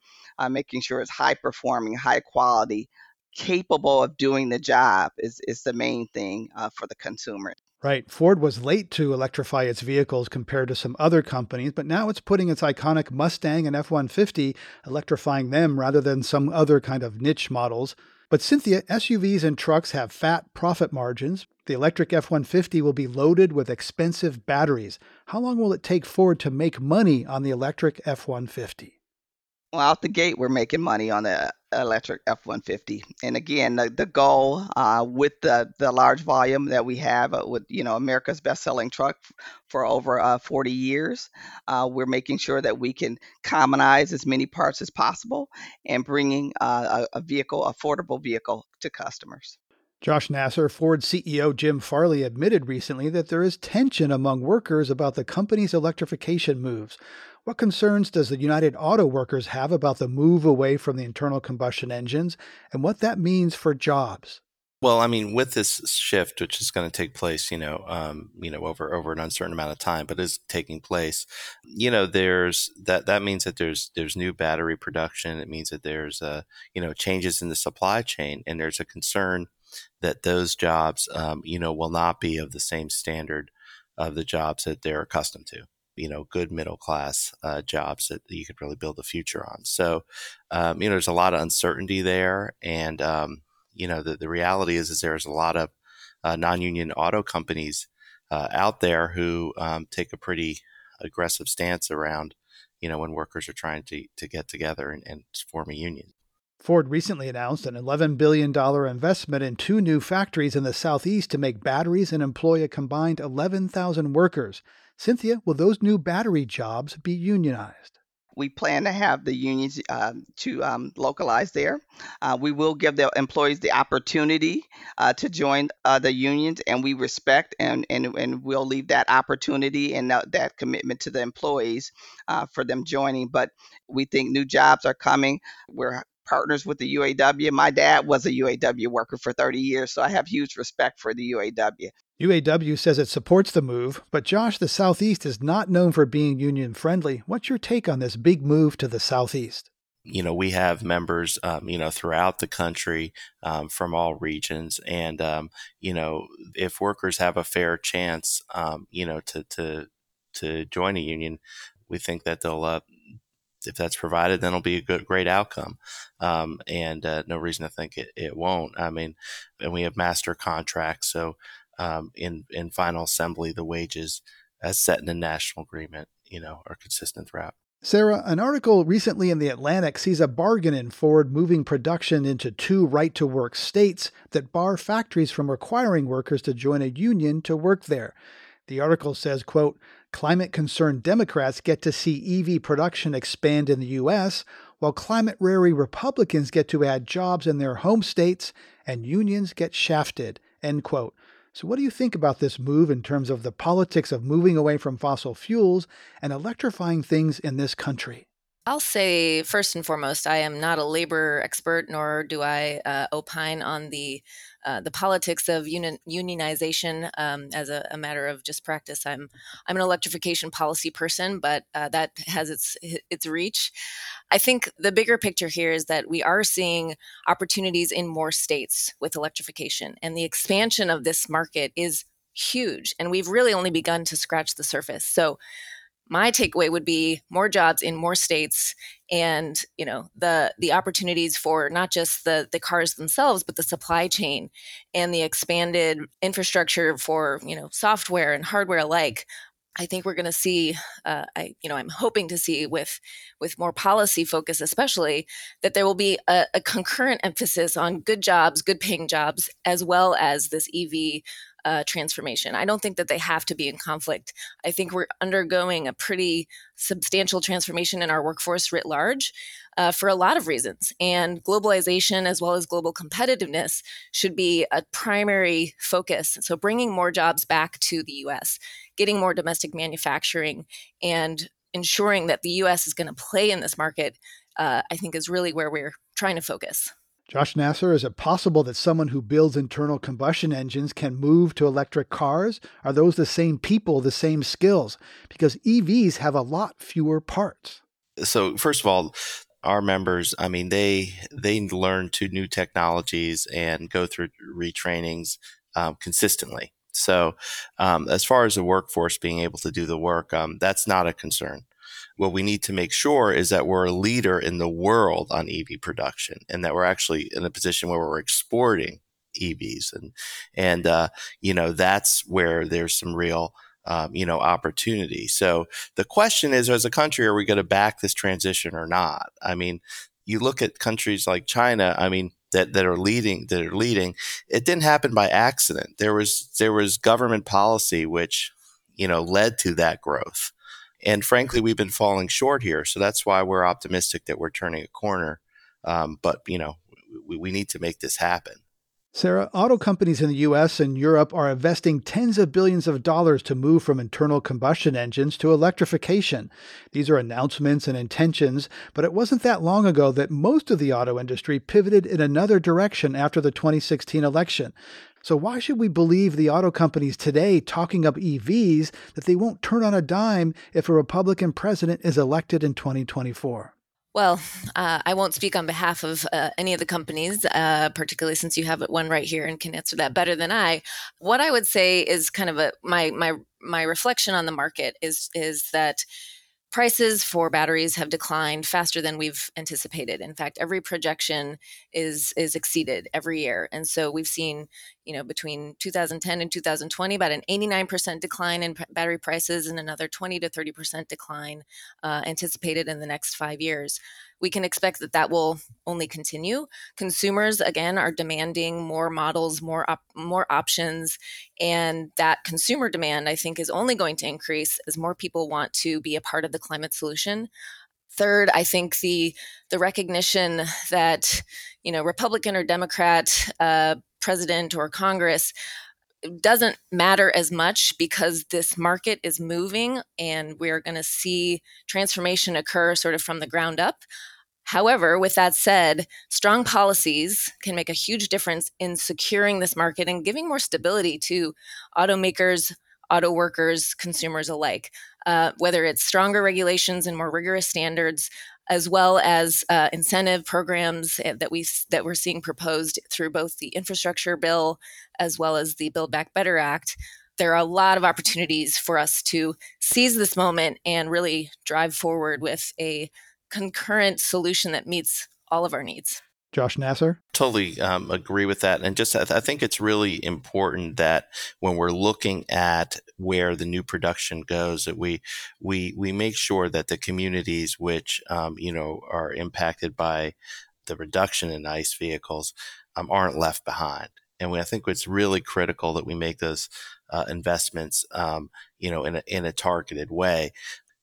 making sure it's high performing, high quality, capable of doing the job is the main thing for the consumer. Right. Ford was late to electrify its vehicles compared to some other companies, but now it's putting its iconic Mustang and F-150, electrifying them rather than some other kind of niche models. But Cynthia, SUVs and trucks have fat profit margins. The electric F-150 will be loaded with expensive batteries. How long will it take Ford to make money on the electric F-150? Well, out the gate, we're making money on the electric F-150. And again, the goal with the large volume that we have with, America's best-selling truck for over 40 years, we're making sure that we can commonize as many parts as possible and bringing affordable vehicle to customers. Josh Nassar, Ford CEO Jim Farley admitted recently that there is tension among workers about the company's electrification moves. What concerns does the United Auto Workers have about the move away from the internal combustion engines and what that means for jobs? Well, I mean, with this shift, which is going to take place, over an uncertain amount of time, but is taking place, there's that means that there's new battery production. It means that there's changes in the supply chain, and there's a concern that those jobs, will not be of the same standard of the jobs that they're accustomed to. good middle class jobs that you could really build a future on. So, there's a lot of uncertainty there. And, the reality is there's a lot of non-union auto companies out there who take a pretty aggressive stance around, when workers are trying to get together and form a union. Ford recently announced an $11 billion investment in 2 new factories in the Southeast to make batteries and employ a combined 11,000 workers. Cynthia, will those new battery jobs be unionized? We plan to have the unions to localize there. We will give the employees the opportunity to join the unions, and we respect and we'll leave that opportunity and that commitment to the employees for them joining. But we think new jobs are coming. We're partners with the UAW. My dad was a UAW worker for 30 years, so I have huge respect for the UAW. UAW says it supports the move, but Josh, the Southeast is not known for being union-friendly. What's your take on this big move to the Southeast? We have members, throughout the country from all regions. And, if workers have a fair chance, to join a union, we think that they'll if that's provided, then it'll be a great outcome. No reason to think it won't. And we have master contracts. So in final assembly, the wages as set in the national agreement, are consistent throughout. Sara, an article recently in The Atlantic sees a bargain in Ford moving production into 2 right-to-work states that bar factories from requiring workers to join a union to work there. The article says, quote, "Climate-concerned Democrats get to see EV production expand in the U.S., while climate-wary Republicans get to add jobs in their home states, and unions get shafted," end quote. So what do you think about this move in terms of the politics of moving away from fossil fuels and electrifying things in this country? I'll say, first and foremost, I am not a labor expert, nor do I opine on the politics of unionization as a matter of just practice. I'm an electrification policy person, but that has its reach. I think the bigger picture here is that we are seeing opportunities in more states with electrification, and the expansion of this market is huge, and we've really only begun to scratch the surface. So my takeaway would be more jobs in more states, and the opportunities for not just the cars themselves, but the supply chain and the expanded infrastructure for software and hardware alike. I think we're going to see, I'm hoping to see with more policy focus, especially, that there will be a concurrent emphasis on good jobs, good paying jobs, as well as this EV transformation. I don't think that they have to be in conflict. I think we're undergoing a pretty substantial transformation in our workforce writ large for a lot of reasons. And globalization as well as global competitiveness should be a primary focus. So bringing more jobs back to the U.S., getting more domestic manufacturing, and ensuring that the U.S. is going to play in this market, I think is really where we're trying to focus. Josh Nassar, is it possible that someone who builds internal combustion engines can move to electric cars? Are those the same people, the same skills? Because EVs have a lot fewer parts. So first of all, our members, they learn 2 new technologies and go through retrainings consistently. So as far as the workforce being able to do the work, that's not a concern. What we need to make sure is that we're a leader in the world on EV production, and that we're actually in a position where we're exporting EVs. And that's where there's some real, opportunity. So the question is, as a country, are we going to back this transition or not? You look at countries like China, that are leading. It didn't happen by accident. There was government policy, which, led to that growth. And frankly, we've been falling short here. So that's why we're optimistic that we're turning a corner. But we need to make this happen. Sara, auto companies in the U.S. and Europe are investing tens of billions of dollars to move from internal combustion engines to electrification. These are announcements and intentions, but it wasn't that long ago that most of the auto industry pivoted in another direction after the 2016 election. So why should we believe the auto companies today talking up EVs that they won't turn on a dime if a Republican president is elected in 2024? Well, I won't speak on behalf of any of the companies, particularly since you have one right here and can answer that better than I. What I would say is kind of my reflection on the market is that prices for batteries have declined faster than we've anticipated. In fact, every projection is exceeded every year. And so we've seen, between 2010 and 2020, about an 89% decline in battery prices and another 20 to 30% decline anticipated in the next 5 years. We can expect that will only continue. Consumers, again, are demanding more models, more options. And that consumer demand, I think, is only going to increase as more people want to be a part of the climate solution. Third, I think the recognition that, Republican or Democrat president or Congress doesn't matter as much because this market is moving and we're going to see transformation occur sort of from the ground up. However, with that said, strong policies can make a huge difference in securing this market and giving more stability to automakers, auto workers, consumers alike, whether it's stronger regulations and more rigorous standards, as well as incentive programs that we're seeing proposed through both the infrastructure bill as well as the Build Back Better Act. There are a lot of opportunities for us to seize this moment and really drive forward with a concurrent solution that meets all of our needs. Josh Nassar? Totally agree with that. And just I think it's really important that when we're looking at where the new production goes, that we make sure that the communities which are impacted by the reduction in ICE vehicles aren't left behind. And I think it's really critical that we make those investments in a targeted way.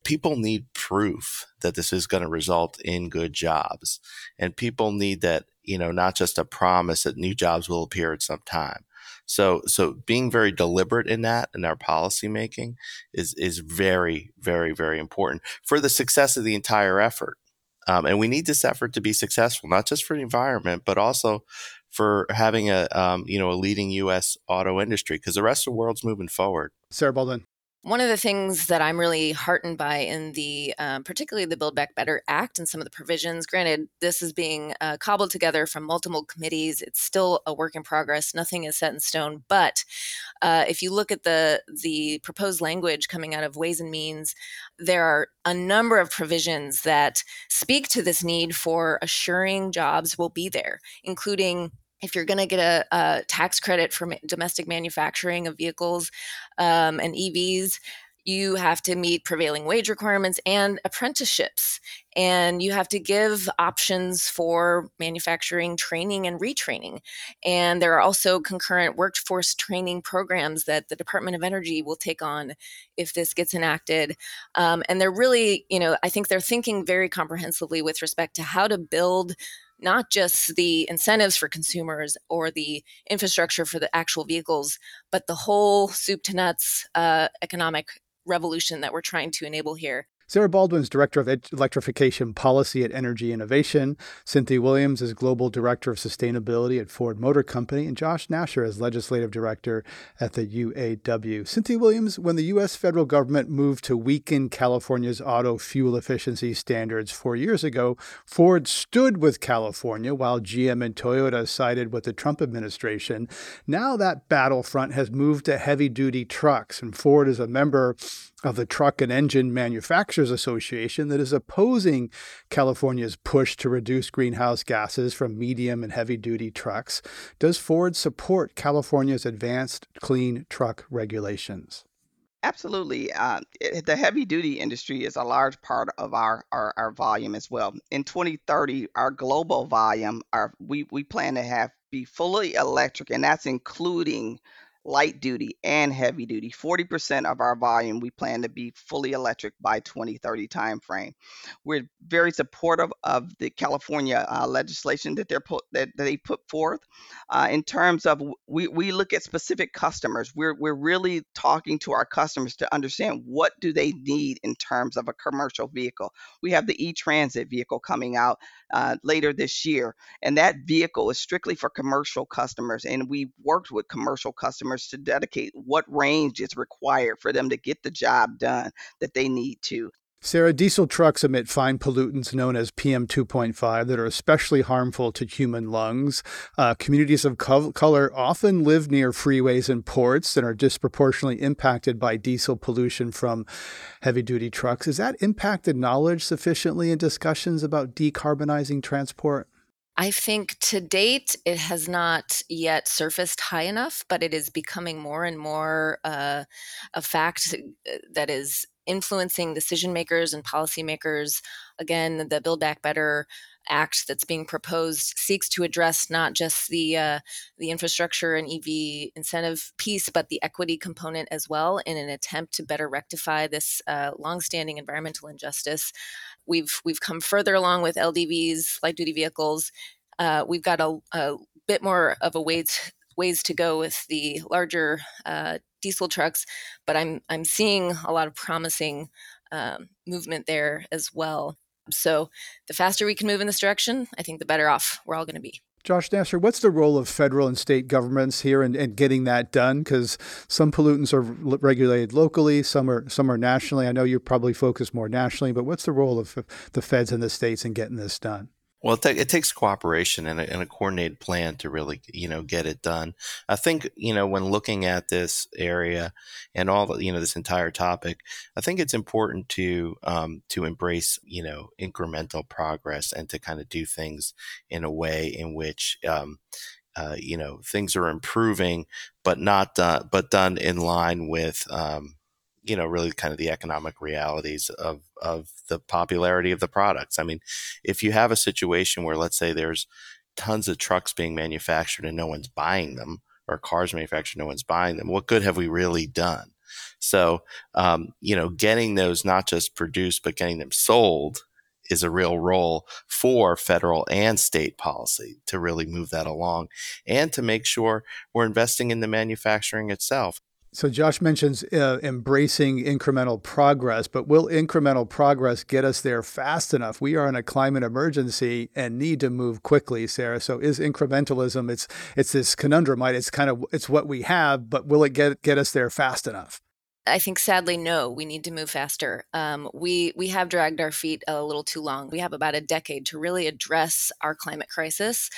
People need proof that this is going to result in good jobs. And people need that, not just a promise that new jobs will appear at some time. So being very deliberate in that and our policy making is very, very, very important for the success of the entire effort. And we need this effort to be successful, not just for the environment, but also for having a leading U.S. auto industry, because the rest of the world's moving forward. Sara Baldwin. One of the things that I'm really heartened by in particularly the Build Back Better Act and some of the provisions, granted, this is being cobbled together from multiple committees. It's still a work in progress. Nothing is set in stone. But if you look at the proposed language coming out of Ways and Means, there are a number of provisions that speak to this need for assuring jobs will be there, including if you're going to get a tax credit for domestic manufacturing of vehicles and EVs, you have to meet prevailing wage requirements and apprenticeships. And you have to give options for manufacturing training and retraining. And there are also concurrent workforce training programs that the Department of Energy will take on if this gets enacted. And they're really, I think they're thinking very comprehensively with respect to how to build not just the incentives for consumers or the infrastructure for the actual vehicles, but the whole soup to nuts economic revolution that we're trying to enable here. Sara Baldwin is Director of Electrification Policy at Energy Innovation. Cynthia Williams is Global Director of Sustainability at Ford Motor Company. And Josh Nassar is Legislative Director at the UAW. Cynthia Williams, when the U.S. federal government moved to weaken California's auto fuel efficiency standards 4 years ago, Ford stood with California while GM and Toyota sided with the Trump administration. Now that battlefront has moved to heavy-duty trucks, and Ford is a member of the Truck and Engine Manufacturers Association that is opposing California's push to reduce greenhouse gases from medium and heavy-duty trucks. Does Ford support California's advanced clean truck regulations? Absolutely. The heavy-duty industry is a large part of our volume as well. In 2030, our global volume, we plan to be fully electric, and that's including light duty and heavy duty. 40% of our volume we plan to be fully electric by 2030 timeframe. We're very supportive of the California legislation that they put forth. In terms of we look at specific customers. We're really talking to our customers to understand what do they need in terms of a commercial vehicle. We have the e-transit vehicle coming out later this year, and that vehicle is strictly for commercial customers. And we worked with commercial customers to dedicate what range is required for them to get the job done that they need to. Sara, diesel trucks emit fine pollutants known as PM2.5 that are especially harmful to human lungs. Communities of color often live near freeways and ports and are disproportionately impacted by diesel pollution from heavy-duty trucks. Has that impacted knowledge sufficiently in discussions about decarbonizing transport? I think to date, it has not yet surfaced high enough, but it is becoming more and more a fact that is influencing decision makers and policymakers. Again, the Build Back Better Act that's being proposed seeks to address not just the infrastructure and EV incentive piece, but the equity component as well in an attempt to better rectify this longstanding environmental injustice. We've come further along with LDVs, light-duty vehicles. We've got a bit more of a ways to go with the larger diesel trucks, but I'm seeing a lot of promising movement there as well. So the faster we can move in this direction, I think the better off we're all going to be. Josh Nassar, what's the role of federal and state governments here in getting that done? Because some pollutants are regulated locally, some are nationally. I know you're probably focused more nationally, but what's the role of the feds and the states in getting this done? Well, it takes cooperation and a coordinated plan to really, get it done. I think, when looking at this area and all, this entire topic, I think it's important to embrace, incremental progress and to kind of do things in a way in which, things are improving, but done in line with, really kind of the economic realities of the popularity of the products. I mean, if you have a situation where, let's say, there's tons of trucks being manufactured and no one's buying them, or cars manufactured, no one's buying them, what good have we really done? So, getting those not just produced, but getting them sold is a real role for federal and state policy to really move that along and to make sure we're investing in the manufacturing itself. So Josh mentions embracing incremental progress, but will incremental progress get us there fast enough? We are in a climate emergency and need to move quickly, Sara. So is incrementalism, it's this conundrum, right? It's what we have, but will it get us there fast enough? I think sadly, no, we need to move faster. We have dragged our feet a little too long. We have about a decade to really address our climate crisis,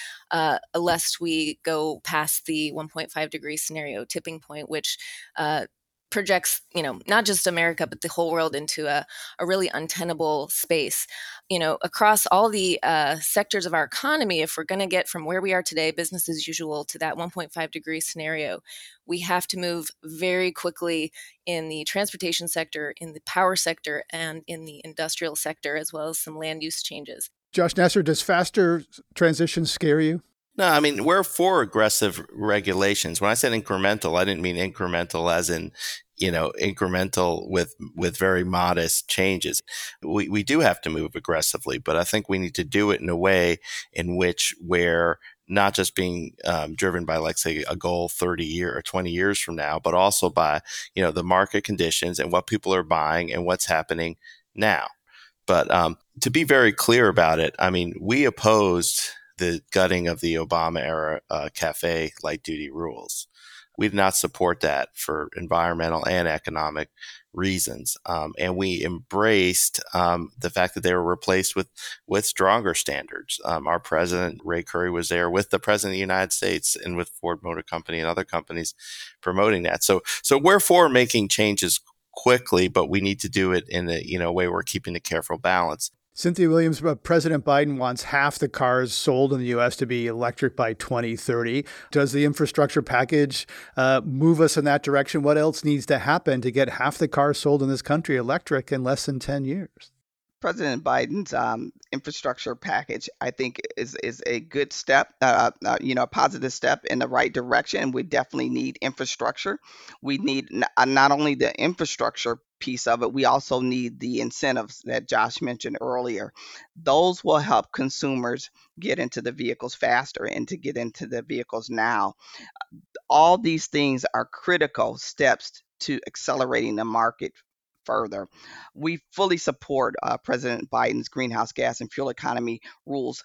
lest we go past the 1.5 degree scenario tipping point, which projects, not just America, but the whole world into a really untenable space. Across all the sectors of our economy, if we're going to get from where we are today, business as usual, to that 1.5 degree scenario, we have to move very quickly in the transportation sector, in the power sector, and in the industrial sector, as well as some land use changes. Josh Nassar, does faster transition scare you? No, I mean, we're for aggressive regulations. When I said incremental, I didn't mean incremental as in, incremental with very modest changes. We do have to move aggressively, but I think we need to do it in a way in which we're not just being driven by, like, say, a goal 30 year or 20 years from now, but also by, the market conditions and what people are buying and what's happening now. But to be very clear about it, I mean, we opposed the gutting of the Obama-era CAFE light-duty rules. We did not support that for environmental and economic reasons. And we embraced the fact that they were replaced with stronger standards. Our president, Ray Curry, was there with the president of the United States and with Ford Motor Company and other companies promoting that. So we're for making changes quickly, but we need to do it in a way we're keeping a careful balance. Cynthia Williams, President Biden wants half the cars sold in the U.S. to be electric by 2030. Does the infrastructure package move us in that direction? What else needs to happen to get half the cars sold in this country electric in less than 10 years? President Biden's infrastructure package, I think, is a good step, a positive step in the right direction. We definitely need infrastructure. We need not only the infrastructure piece of it, we also need the incentives that Josh mentioned earlier. Those will help consumers get into the vehicles faster and to get into the vehicles now. All these things are critical steps to accelerating the market further. We fully support President Biden's greenhouse gas and fuel economy rules.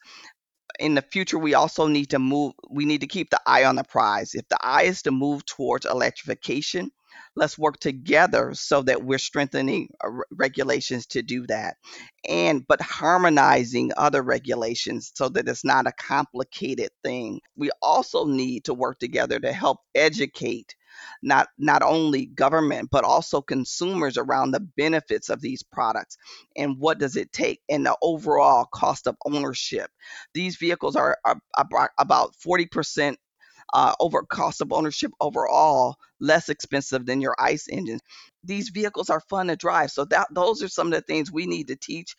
In the future, we also need to keep the eye on the prize. If the eye is to move towards electrification, Let's work together so that we're strengthening regulations to do that, but harmonizing other regulations so that it's not a complicated thing. We also need to work together to help educate not only government, but also consumers around the benefits of these products and what does it take and the overall cost of ownership. These vehicles are about 40% over cost of ownership overall, less expensive than your ICE engines. These vehicles are fun to drive. So those are some of the things we need to teach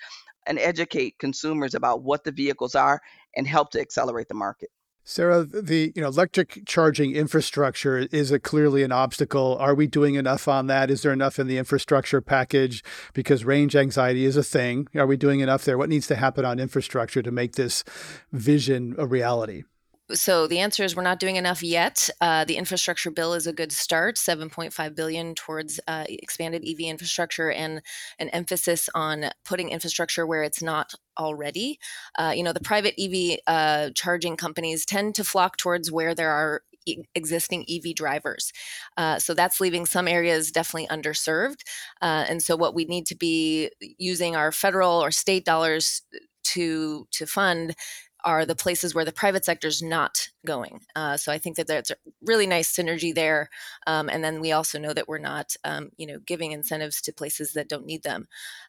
and educate consumers about what the vehicles are and help to accelerate the market. Sara, the electric charging infrastructure is clearly an obstacle. Are we doing enough on that? Is there enough in the infrastructure package? Because range anxiety is a thing. Are we doing enough there? What needs to happen on infrastructure to make this vision a reality? So the answer is we're not doing enough yet. The infrastructure bill is a good start, $7.5 billion towards expanded EV infrastructure and an emphasis on putting infrastructure where it's not already. The private EV charging companies tend to flock towards where there are existing EV drivers. So that's leaving some areas definitely underserved. And so what we need to be using our federal or state dollars to fund are the places where the private sector is not going. So I think that there's a really nice synergy there. And then we also know that we're not, giving incentives to places that don't need them.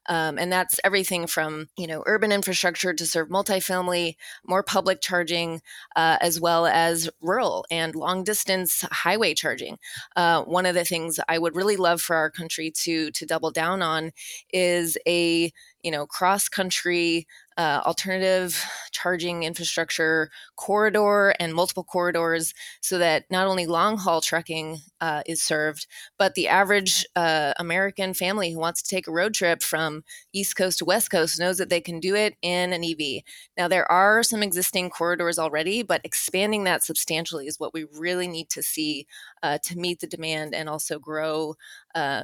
And that's everything from, urban infrastructure to serve multifamily, more public charging, as well as rural and long distance highway charging. One of the things I would really love for our country to double down on is a cross-country alternative charging infrastructure corridor and multiple corridors so that not only long-haul trucking is served, but the average American family who wants to take a road trip from East Coast to West Coast knows that they can do it in an EV. Now, there are some existing corridors already, but expanding that substantially is what we really need to see to meet the demand and also grow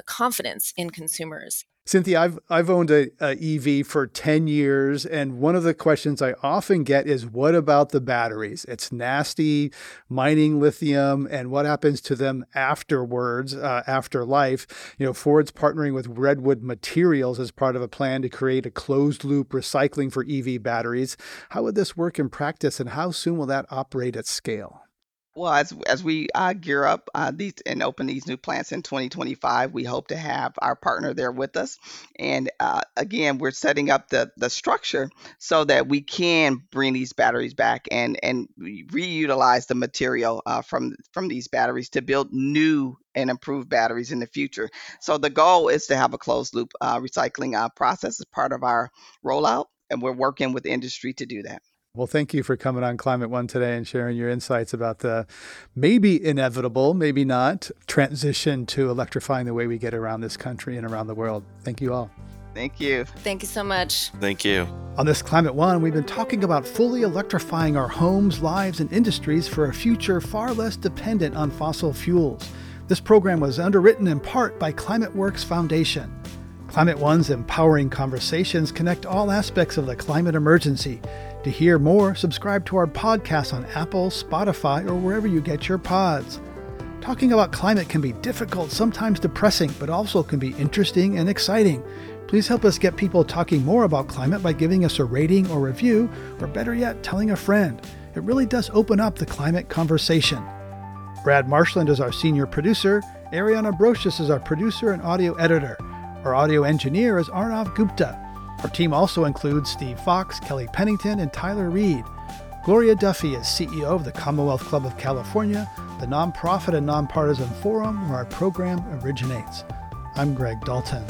confidence in consumers. Cynthia, I've owned an EV for 10 years, and one of the questions I often get is, what about the batteries? It's nasty, mining lithium, and what happens to them afterwards, after life? Ford's partnering with Redwood Materials as part of a plan to create a closed-loop recycling for EV batteries. How would this work in practice, and how soon will that operate at scale? Well, as we gear up and open these new plants in 2025, we hope to have our partner there with us. And again, we're setting up the structure so that we can bring these batteries back and reutilize the material from these batteries to build new and improve batteries in the future. So the goal is to have a closed loop recycling process as part of our rollout, and we're working with industry to do that. Well, thank you for coming on Climate One today and sharing your insights about the maybe inevitable, maybe not, transition to electrifying the way we get around this country and around the world. Thank you all. Thank you. Thank you so much. Thank you. On this Climate One, we've been talking about fully electrifying our homes, lives, and industries for a future far less dependent on fossil fuels. This program was underwritten in part by ClimateWorks Foundation. Climate One's empowering conversations connect all aspects of the climate emergency. To hear more, subscribe to our podcast on Apple, Spotify, or wherever you get your pods. Talking about climate can be difficult, sometimes depressing, but also can be interesting and exciting. Please help us get people talking more about climate by giving us a rating or review, or better yet, telling a friend. It really does open up the climate conversation. Brad Marshland is our senior producer. Ariana Brocious is our producer and audio editor. Our audio engineer is Arnav Gupta. Our team also includes Steve Fox, Kelly Pennington, and Tyler Reed. Gloria Duffy is CEO of the Commonwealth Club of California, the nonprofit and nonpartisan forum where our program originates. I'm Greg Dalton.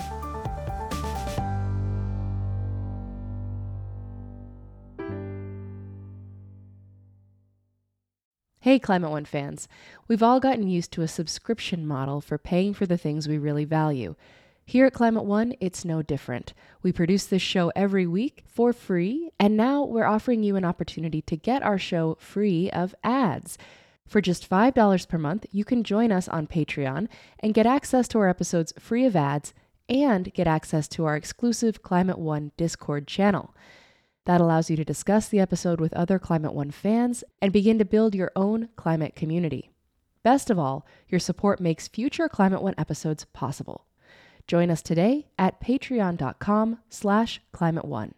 Hey, Climate One fans. We've all gotten used to a subscription model for paying for the things we really value. Here at Climate One, it's no different. We produce this show every week for free, and now we're offering you an opportunity to get our show free of ads. For just $5 per month, you can join us on Patreon and get access to our episodes free of ads and get access to our exclusive Climate One Discord channel. That allows you to discuss the episode with other Climate One fans and begin to build your own climate community. Best of all, your support makes future Climate One episodes possible. Join us today at patreon.com/Climate One.